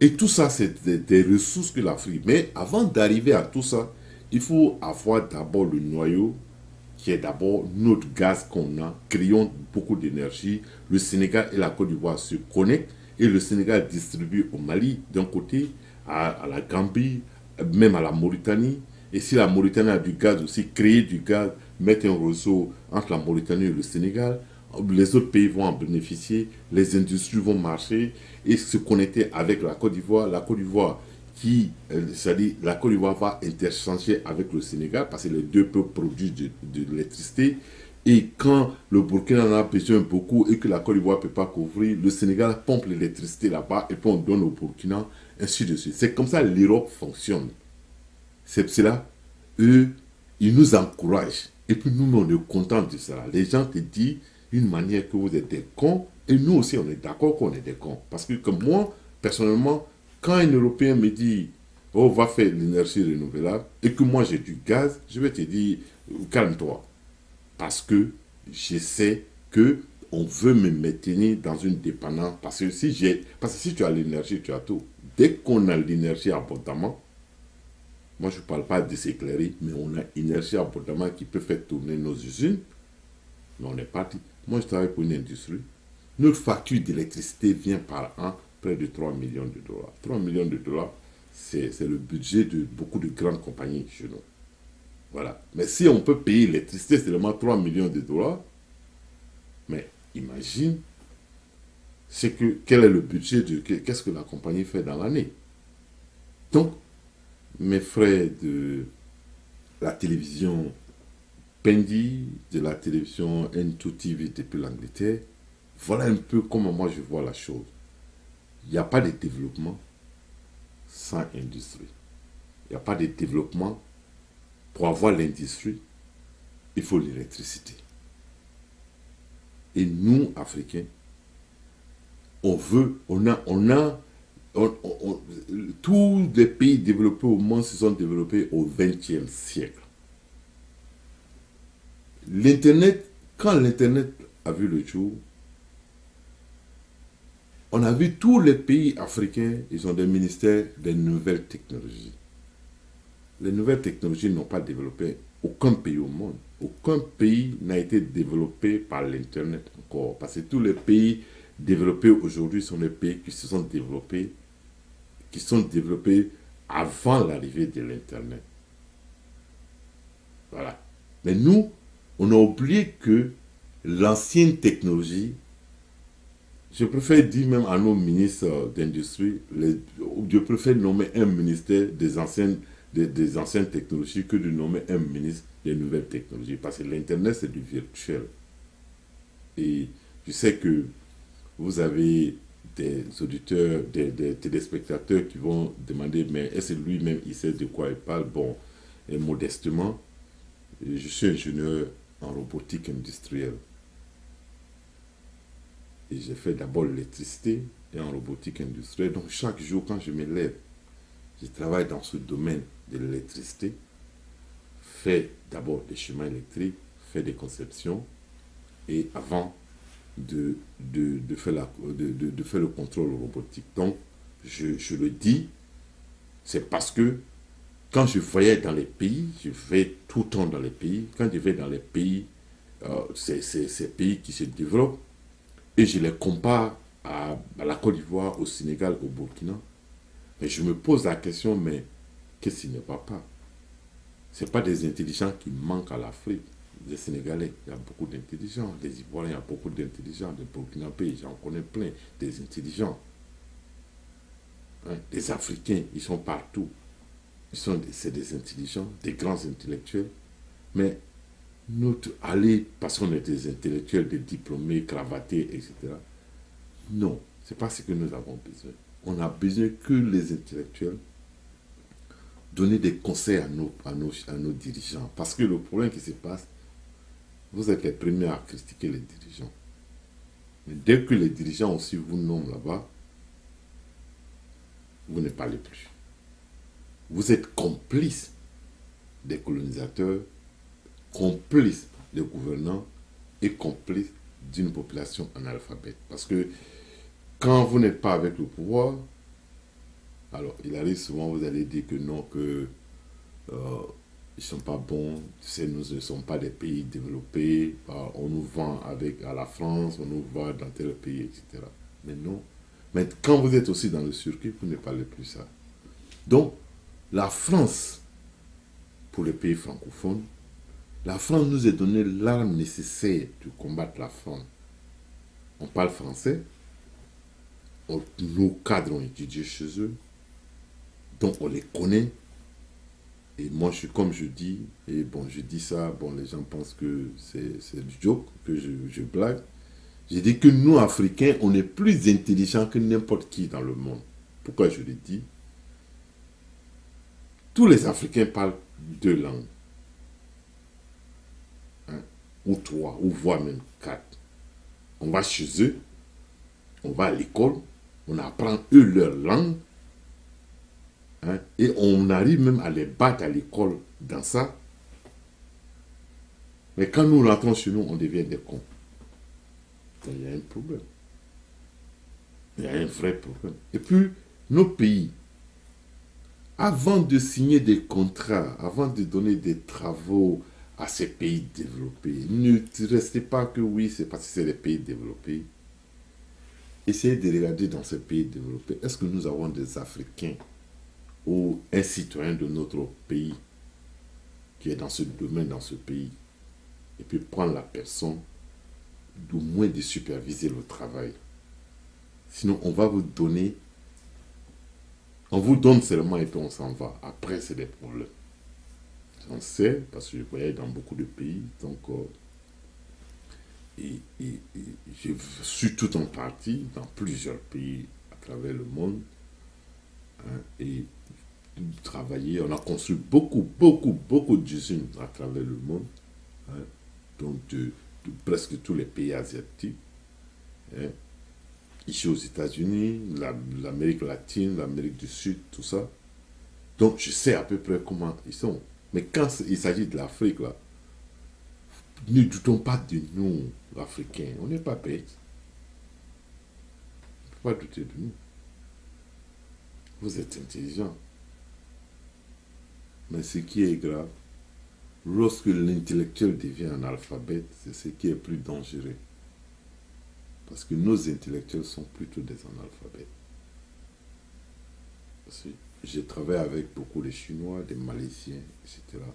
Et tout ça, c'est des, des ressources que l'Afrique. Mais avant d'arriver à tout ça, il faut avoir d'abord le noyau, qui est d'abord notre gaz qu'on a, créons beaucoup d'énergie. Le Sénégal et la Côte d'Ivoire se connectent et le Sénégal distribue au Mali d'un côté, à, à la Gambie, même à la Mauritanie. Et si la Mauritanie a du gaz aussi, créer du gaz, mettre un réseau entre la Mauritanie et le Sénégal, les autres pays vont en bénéficier, les industries vont marcher et se connecter avec la Côte d'Ivoire. La Côte d'Ivoire qui, c'est-à-dire, la Côte d'Ivoire va interchanger avec le Sénégal parce que les deux peuples produisent de, de l'électricité. Et quand le Burkina en a besoin beaucoup et que la Côte d'Ivoire ne peut pas couvrir, le Sénégal pompe l'électricité là-bas et puis on donne au Burkina, ainsi de suite. C'est comme ça que l'Europe fonctionne. C'est pour cela, eux, ils nous encouragent. Et puis nous, on est contents de cela. Les gens te disent d'une manière que vous êtes des cons et nous aussi, on est d'accord qu'on est des cons. Parce que comme moi, personnellement, quand un Européen me dit « Oh, va faire l'énergie renouvelable » et que moi j'ai du gaz, je vais te dire « Calme-toi » parce que je sais qu'on veut me maintenir dans une dépendance. Parce que si, j'ai, parce que si tu as l'énergie, tu as tout. Dès qu'on a l'énergie abondamment, moi je ne parle pas de s'éclairer, mais on a l'énergie abondamment qui peut faire tourner nos usines, mais on est parti. Moi je travaille pour une industrie. Notre facture d'électricité vient par an près de trois millions de dollars. trois millions de dollars, c'est le budget de beaucoup de grandes compagnies chez nous. Voilà. Mais si on peut payer l'électricité seulement trois millions de dollars, mais imagine c'est que, quel est le budget de qu'est-ce que la compagnie fait dans l'année. Donc, mes frères de la télévision Pendy, de la télévision N deux T V depuis l'Angleterre, voilà un peu comment moi je vois la chose. Il n'y a pas de développement sans industrie. Il n'y a pas de développement. Pour avoir l'industrie, il faut l'électricité. Et nous, Africains, on veut, on a, on a, on, on, on, tous les pays développés au monde se sont développés au vingtième siècle. L'Internet, quand l'Internet a vu le jour, on a vu tous les pays africains, ils ont des ministères des nouvelles technologies. Les nouvelles technologies n'ont pas développé aucun pays au monde. Aucun pays n'a été développé par l'Internet encore. Parce que tous les pays développés aujourd'hui sont les pays qui se sont développés, qui sont développés avant l'arrivée de l'Internet. Voilà. Mais nous, on a oublié que l'ancienne technologie, Je préfère dire même à nos ministres d'industrie, je préfère nommer un ministère des anciennes, des, des anciennes technologies que de nommer un ministre des nouvelles technologies. Parce que l'Internet, c'est du virtuel. Et je sais que vous avez des auditeurs, des, des téléspectateurs qui vont demander, mais est-ce que lui-même, il sait de quoi il parle? Bon, et modestement, je suis ingénieur en robotique industrielle. Et j'ai fait d'abord l'électricité et en robotique industrielle. Donc chaque jour, quand je me lève, je travaille dans ce domaine de l'électricité. Fais d'abord des chemins électriques, fais des conceptions. Et avant de, de, de, faire, la, de, de, de faire le contrôle robotique. Donc je, je le dis, c'est parce que quand je voyais dans les pays, je vais tout le temps dans les pays. Quand je vais dans les pays, euh, c'est ces pays qui se développent, et je les compare à, à la Côte d'Ivoire, au Sénégal, au Burkina. Mais je me pose la question, mais qu'est-ce qui ne va pas? Ce n'est pas des intelligents qui manquent à l'Afrique. Les Sénégalais, il y a beaucoup d'intelligents. Les Ivoiriens, il y a beaucoup d'intelligents. Les Burkinabés, j'en connais plein, des intelligents. Hein? Les Africains, ils sont partout. Ils sont des, des intelligents, des grands intellectuels. Mais notre aller, parce qu'on est des intellectuels, des diplômés, cravatés, et cetera. Non, ce n'est pas ce que nous avons besoin. On a besoin que les intellectuels donnent des conseils à nos, à nos, à nos dirigeants. Parce que le problème qui se passe, vous êtes les premiers à critiquer les dirigeants. Mais dès que les dirigeants aussi vous nomment là-bas, vous ne parlez plus. Vous êtes complice des colonisateurs, complice des gouvernants et complice d'une population analphabète. Parce que quand vous n'êtes pas avec le pouvoir, alors il arrive souvent, vous allez dire que non, que euh, ils ne sont pas bons, nous ne sommes pas des pays développés, bah, on nous vend avec, à la France, on nous vend dans tel pays, et cetera. Mais non. Mais quand vous êtes aussi dans le circuit, vous ne parlez plus ça. Donc, la France, pour les pays francophones, la France nous a donné l'arme nécessaire de combattre la France. On parle français, on, nos cadres ont étudié chez eux, donc on les connaît. Et moi, je, comme je dis, et bon, je dis ça, bon, les gens pensent que c'est du joke, que je, je blague. Je dis que nous, Africains, on est plus intelligents que n'importe qui dans le monde. Pourquoi je le dis? Tous les Africains parlent deux langues. Hein? Ou trois, ou voire même quatre. On va chez eux, on va à l'école, on apprend eux leur langue. Hein? Et on arrive même à les battre à l'école dans ça. Mais quand nous rentrons chez nous, on devient des cons. Il y a un problème. Il y a un vrai problème. Et puis, nos pays, avant de signer des contrats, avant de donner des travaux à ces pays développés, ne restez pas que oui, c'est parce que c'est des pays développés. Essayez de regarder dans ces pays développés. Est-ce que nous avons des Africains ou un citoyen de notre pays qui est dans ce domaine, dans ce pays, et puis prendre la personne, d'au moins de superviser le travail. Sinon, on va vous donner... On vous donne seulement et puis on s'en va. Après, c'est des problèmes. On sait, parce que je voyais dans beaucoup de pays, donc euh, et, et, et je suis tout en partie dans plusieurs pays à travers le monde, hein, et travailler. On a construit beaucoup, beaucoup, beaucoup d'usines à travers le monde, hein, donc de, de presque tous les pays asiatiques. Hein, ici aux États-Unis, l'Amérique latine, l'Amérique du Sud, tout ça. Donc, je sais à peu près comment ils sont. Mais quand il s'agit de l'Afrique, là, ne doutons pas de nous, Africains. On n'est pas bêtes. On ne peut pas douter de nous. Vous êtes intelligents. Mais ce qui est grave, lorsque l'intellectuel devient un analphabète, c'est ce qui est plus dangereux. Parce que nos intellectuels sont plutôt des analphabètes. J'ai travaillé avec beaucoup de Chinois, des Malaisiens, et cetera.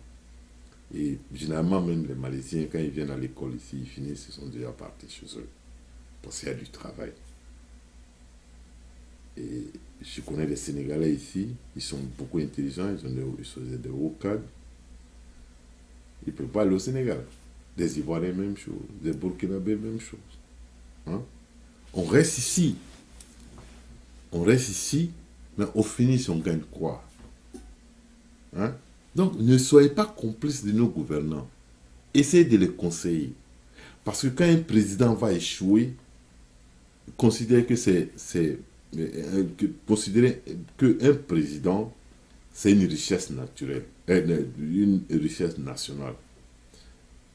Et généralement, même les Malaisiens, quand ils viennent à l'école ici, ils finissent, ils sont déjà partis chez eux. Parce qu'il y a du travail. Et je connais des Sénégalais ici, ils sont beaucoup intelligents, ils, ont des, ils sont des hauts cadres. Ils ne peuvent pas aller au Sénégal. Des Ivoiriens, même chose. Des Burkinabés, même chose. Hein? On reste ici. On reste ici, mais au finish, on gagne quoi? Hein? Donc, ne soyez pas complices de nos gouvernants. Essayez de les conseiller. Parce que quand un président va échouer, considérez que c'est... Considérer qu'un président, c'est une richesse naturelle, une richesse nationale.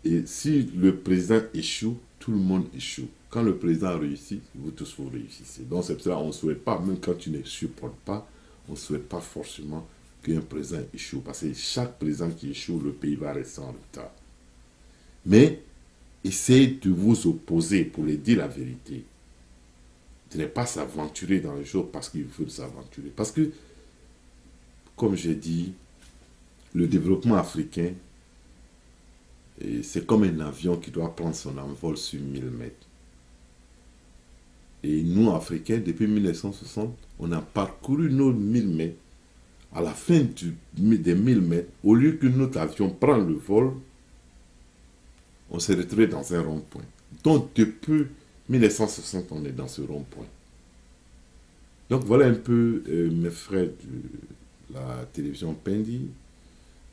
Et si le président échoue, tout le monde échoue. Quand le président réussit, vous tous vous réussissez. Donc c'est pour cela qu'on ne souhaite pas, même quand tu ne supportes pas, on ne souhaite pas forcément qu'un président échoue. Parce que chaque président qui échoue, le pays va rester en retard. Mais essayez de vous opposer pour lui dire la vérité. De ne pas s'aventurer dans les choses parce qu'il faut s'aventurer. Parce que, comme j'ai dit, le développement africain, c'est comme un avion qui doit prendre son envol sur mille mètres. Et nous, Africains, depuis mille neuf cent soixante, on a parcouru nos mille mètres. À la fin du, des mille mètres, au lieu que notre avion prenne le vol, on s'est retrouvé dans un rond-point. Donc, depuis mille neuf cent soixante, on est dans ce rond-point. Donc voilà un peu euh, mes frères de la télévision Pendy,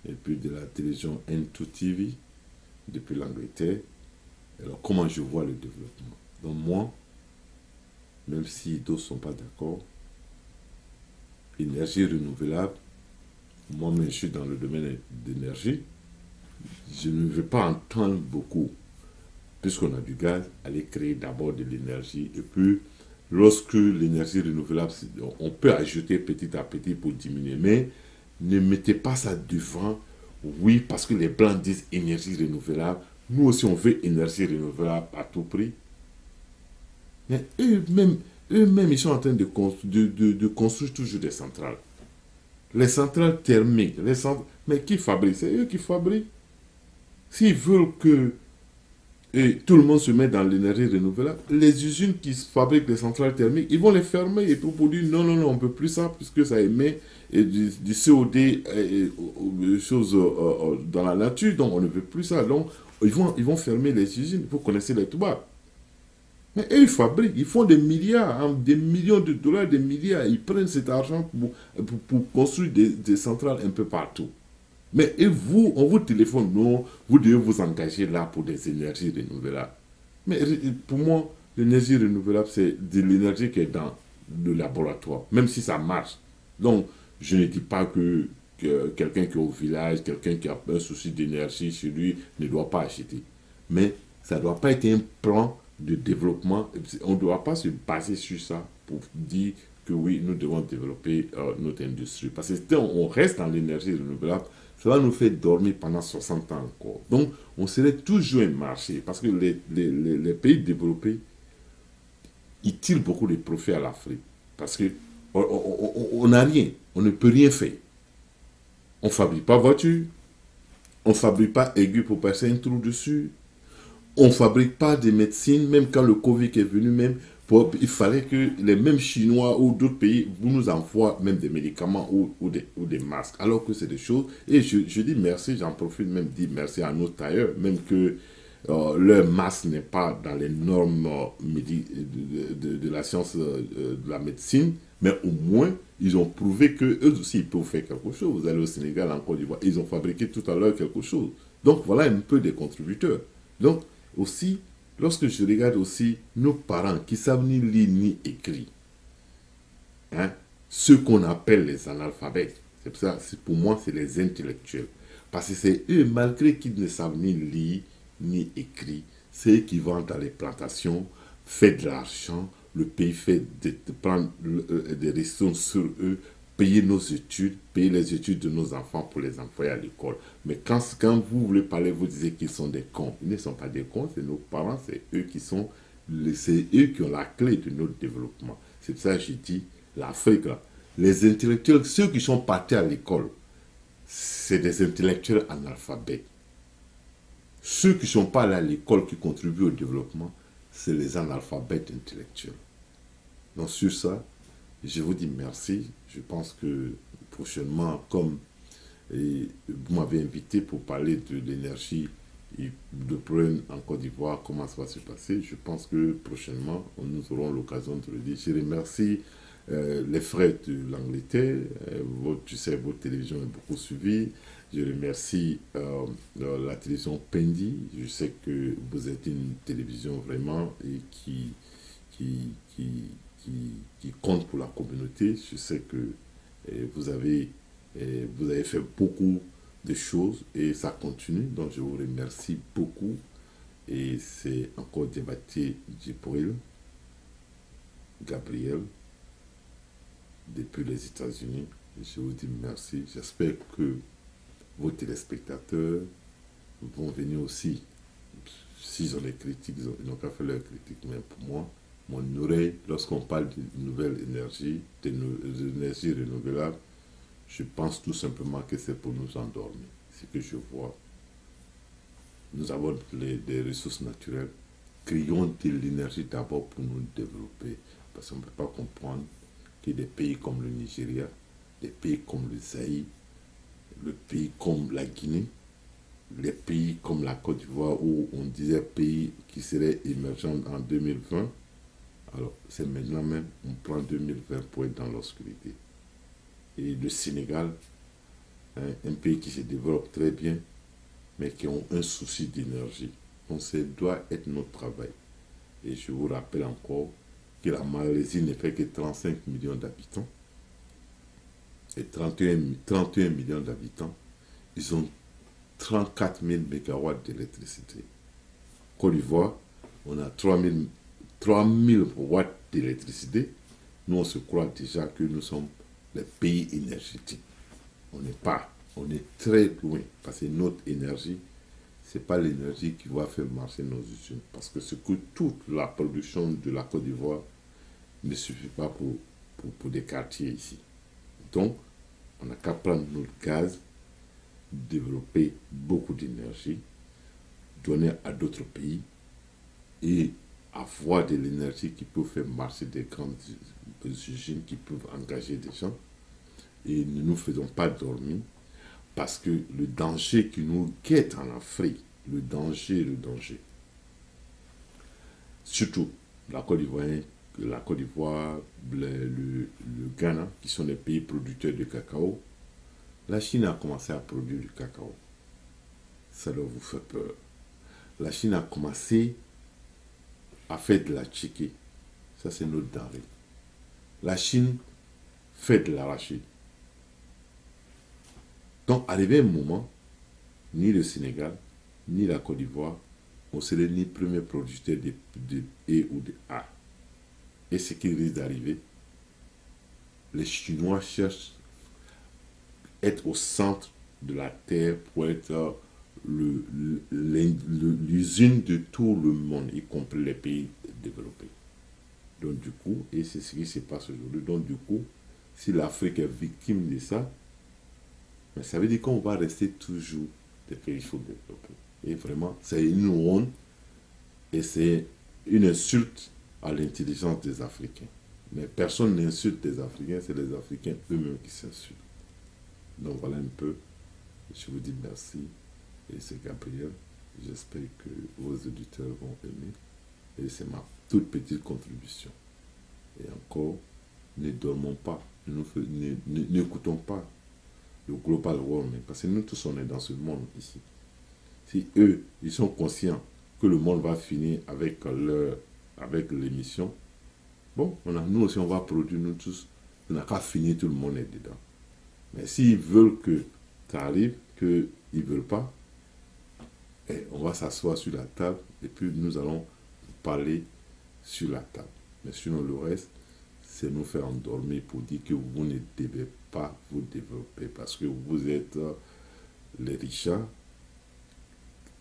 et puis de la télévision N deux T V, depuis l'Angleterre. Alors comment je vois le développement. Donc moi, même si d'autres ne sont pas d'accord, énergie renouvelable, moi-même je suis dans le domaine d'énergie, je ne veux pas entendre beaucoup. Puisqu'on a du gaz, aller créer d'abord de l'énergie. Et puis, lorsque l'énergie renouvelable, on peut ajouter petit à petit pour diminuer. Mais ne mettez pas ça devant. Oui, parce que les blancs disent énergie renouvelable. Nous aussi, on veut énergie renouvelable à tout prix. Mais eux-mêmes, eux-mêmes ils sont en train de, constru de, de, de construire toujours des centrales. Les centrales thermiques. Les centrales, mais qui fabrique? C'est eux qui fabriquent. S'ils veulent que... Et tout le monde se met dans l'énergie renouvelable. Les usines qui fabriquent les centrales thermiques, ils vont les fermer et pour, pour dire non, non, non, on ne peut plus ça, puisque ça émet et du, du C O deux et, et, et, choses euh, dans la nature, donc on ne veut plus ça. Donc, ils vont, ils vont fermer les usines. Vous connaissez les Touba. Mais eux, ils fabriquent, ils font des milliards, hein, des millions de dollars, des milliards. Ils prennent cet argent pour, pour, pour construire des, des centrales un peu partout. Mais et vous, on vous téléphone, non, vous devez vous engager là pour des énergies renouvelables. Mais pour moi, l'énergie renouvelable, c'est de l'énergie qui est dans le laboratoire, même si ça marche. Donc, je ne dis pas que, que quelqu'un qui est au village, quelqu'un qui a un souci d'énergie chez lui, ne doit pas acheter. Mais ça ne doit pas être un plan de développement. On ne doit pas se baser sur ça pour dire que oui, nous devons développer euh, notre industrie. Parce que si on reste dans l'énergie renouvelable, ça va nous faire dormir pendant soixante ans encore. Donc, on serait toujours un marché. Parce que les, les, les, les pays développés, ils tirent beaucoup de profits à l'Afrique. Parce que on n'a rien. On ne peut rien faire. On ne fabrique pas voiture. On ne fabrique pas aiguille pour passer un trou dessus. On ne fabrique pas des médecines. Même quand le Covid est venu, même pour, il fallait que les mêmes Chinois ou d'autres pays vous nous envoient même des médicaments ou, ou, des, ou des masques, alors que c'est des choses. Et je, je dis merci, j'en profite même de dire merci à nos tailleurs, même que euh, leur masque n'est pas dans les normes euh, de, de, de la science, euh, de la médecine, mais au moins, ils ont prouvé qu'eux aussi, ils peuvent faire quelque chose. Vous allez au Sénégal, en Côte d'Ivoire, ils ont fabriqué tout à l'heure quelque chose. Donc, voilà un peu des contributeurs. Donc, aussi... Lorsque je regarde aussi nos parents qui savent ni lire ni écrire, hein, ceux qu'on appelle les analphabètes, c'est pour ça, pour moi, c'est les intellectuels. Parce que c'est eux, malgré qu'ils ne savent ni lire ni écrire, c'est eux qui vont dans les plantations, font de l'argent, le pays fait de, de prendre euh, des ressources sur eux, payer nos études, payer les études de nos enfants pour les envoyer à l'école. Mais quand, quand vous voulez parler, vous dites qu'ils sont des cons. Ils ne sont pas des cons, c'est nos parents, c'est eux qui sont, c'est eux qui ont la clé de notre développement. C'est pour ça que je dis, l'Afrique, là, les intellectuels, ceux qui sont partis à l'école, c'est des intellectuels analphabètes. Ceux qui ne sont pas allés à l'école, qui contribuent au développement, c'est les analphabètes intellectuels. Donc sur ça, Je vous dis merci. Je pense que prochainement, comme et vous m'avez invité pour parler de l'énergie et de problème en Côte d'Ivoire, comment ça va se passer, je pense que prochainement, nous aurons l'occasion de le dire. Je remercie euh, les frères de l'Angleterre. Euh, tu sais, votre télévision est beaucoup suivie. Je remercie euh, la télévision Pendy. Je sais que vous êtes une télévision vraiment et qui, qui, qui, qui, qui compte pour la communauté. Je sais que euh, vous avez... Et vous avez fait beaucoup de choses et ça continue. Donc je vous remercie beaucoup. Et c'est encore Diabaté Djibril-Gabriel depuis les États-Unis. Je vous dis merci. J'espère que vos téléspectateurs vont venir aussi. S'ils ont des critiques, ils n'ont pas fait leurs critiques. Mais pour moi, mon oreille, lorsqu'on parle de nouvelle énergie, de l'énergie renouvelable, je pense tout simplement que c'est pour nous endormir. Ce que je vois, nous avons les, des ressources naturelles. Créons de l'énergie d'abord pour nous développer. Parce qu'on ne peut pas comprendre que des pays comme le Nigeria, des pays comme le Zaïre, le pays comme la Guinée, les pays comme la Côte d'Ivoire, où on disait pays qui serait émergent en deux mille vingt, alors c'est maintenant même, on prend deux mille vingt pour être dans l'obscurité. Et le Sénégal, hein, un pays qui se développe très bien, mais qui ont un souci d'énergie. Donc ça doit être notre travail. Et je vous rappelle encore que la Malaisie ne fait que trente-cinq millions d'habitants. Et trente et un, trente et un millions d'habitants, ils ont trente-quatre mille mégawatts d'électricité. Côte d'Ivoire, on a trois mille watts d'électricité. Nous, on se croit déjà que nous sommes les pays énergétiques. On n'est pas, on est très loin, parce que notre énergie, ce n'est pas l'énergie qui va faire marcher nos usines, parce que ce que toute la production de la Côte d'Ivoire ne suffit pas pour, pour, pour des quartiers ici. Donc, on n'a qu'à prendre notre gaz, développer beaucoup d'énergie, donner à d'autres pays, et avoir de l'énergie qui peut faire marcher des grandes usines, qui peuvent engager des gens. Et ne nous faisons pas dormir, parce que le danger qui nous guette en Afrique, le danger, le danger. Surtout la Côte d'Ivoire, la Côte d'Ivoire, le, le, le Ghana, qui sont des pays producteurs de cacao. La Chine a commencé à produire du cacao. Ça doit vous faire peur. La Chine a commencé à faire de la chiquée. Ça, c'est notre denrée. La Chine fait de l'arachide. Donc, arrivé un moment, ni le Sénégal, ni la Côte d'Ivoire, on serait ni premier producteur de, de E ou de A. Et ce qui risque d'arriver, les Chinois cherchent à être au centre de la terre pour être l'usine de tout le monde, y compris les pays développés. Donc du coup, et c'est ce qui se passe aujourd'hui, donc du coup, si l'Afrique est victime de ça, mais ça veut dire qu'on va rester toujours des pays sous-développés. Et vraiment, c'est une honte et c'est une insulte à l'intelligence des Africains. Mais personne n'insulte les Africains, c'est les Africains eux-mêmes qui s'insultent. Donc voilà un peu, je vous dis merci. Et c'est Gabriel, j'espère que vos auditeurs vont aimer. Et c'est ma toute petite contribution. Et encore, ne dormons pas, n'écoutons pas le global warming, parce que nous tous on est dans ce monde ici. Si eux, ils sont conscients que le monde va finir avec leur, avec l'émission, bon, on a, nous aussi on va produire, nous tous, on n'a qu'à finir, tout le monde est dedans. Mais s'ils veulent que ça arrive, qu'ils ne veulent pas, et on va s'asseoir sur la table et puis nous allons parler sur la table. Mais sinon le reste, c'est nous faire endormir pour dire que vous ne devez pas vous développer parce que vous êtes les richards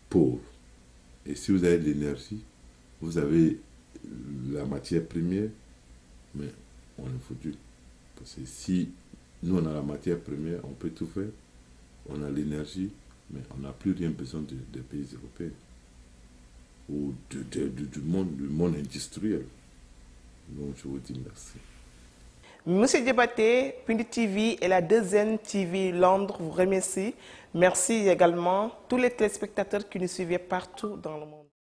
pauvres. Et si vous avez de l'énergie, vous avez la matière première, mais on est foutu. Parce que si nous on a la matière première, on peut tout faire, on a l'énergie, mais on n'a plus rien besoin des de pays européens ou de, de, de, du, monde, du monde industriel. Donc je vous dis merci. Monsieur Diabaté, Pini T V et la deuxième T V Londres vous remercient. Merci également tous les téléspectateurs qui nous suivaient partout dans le monde.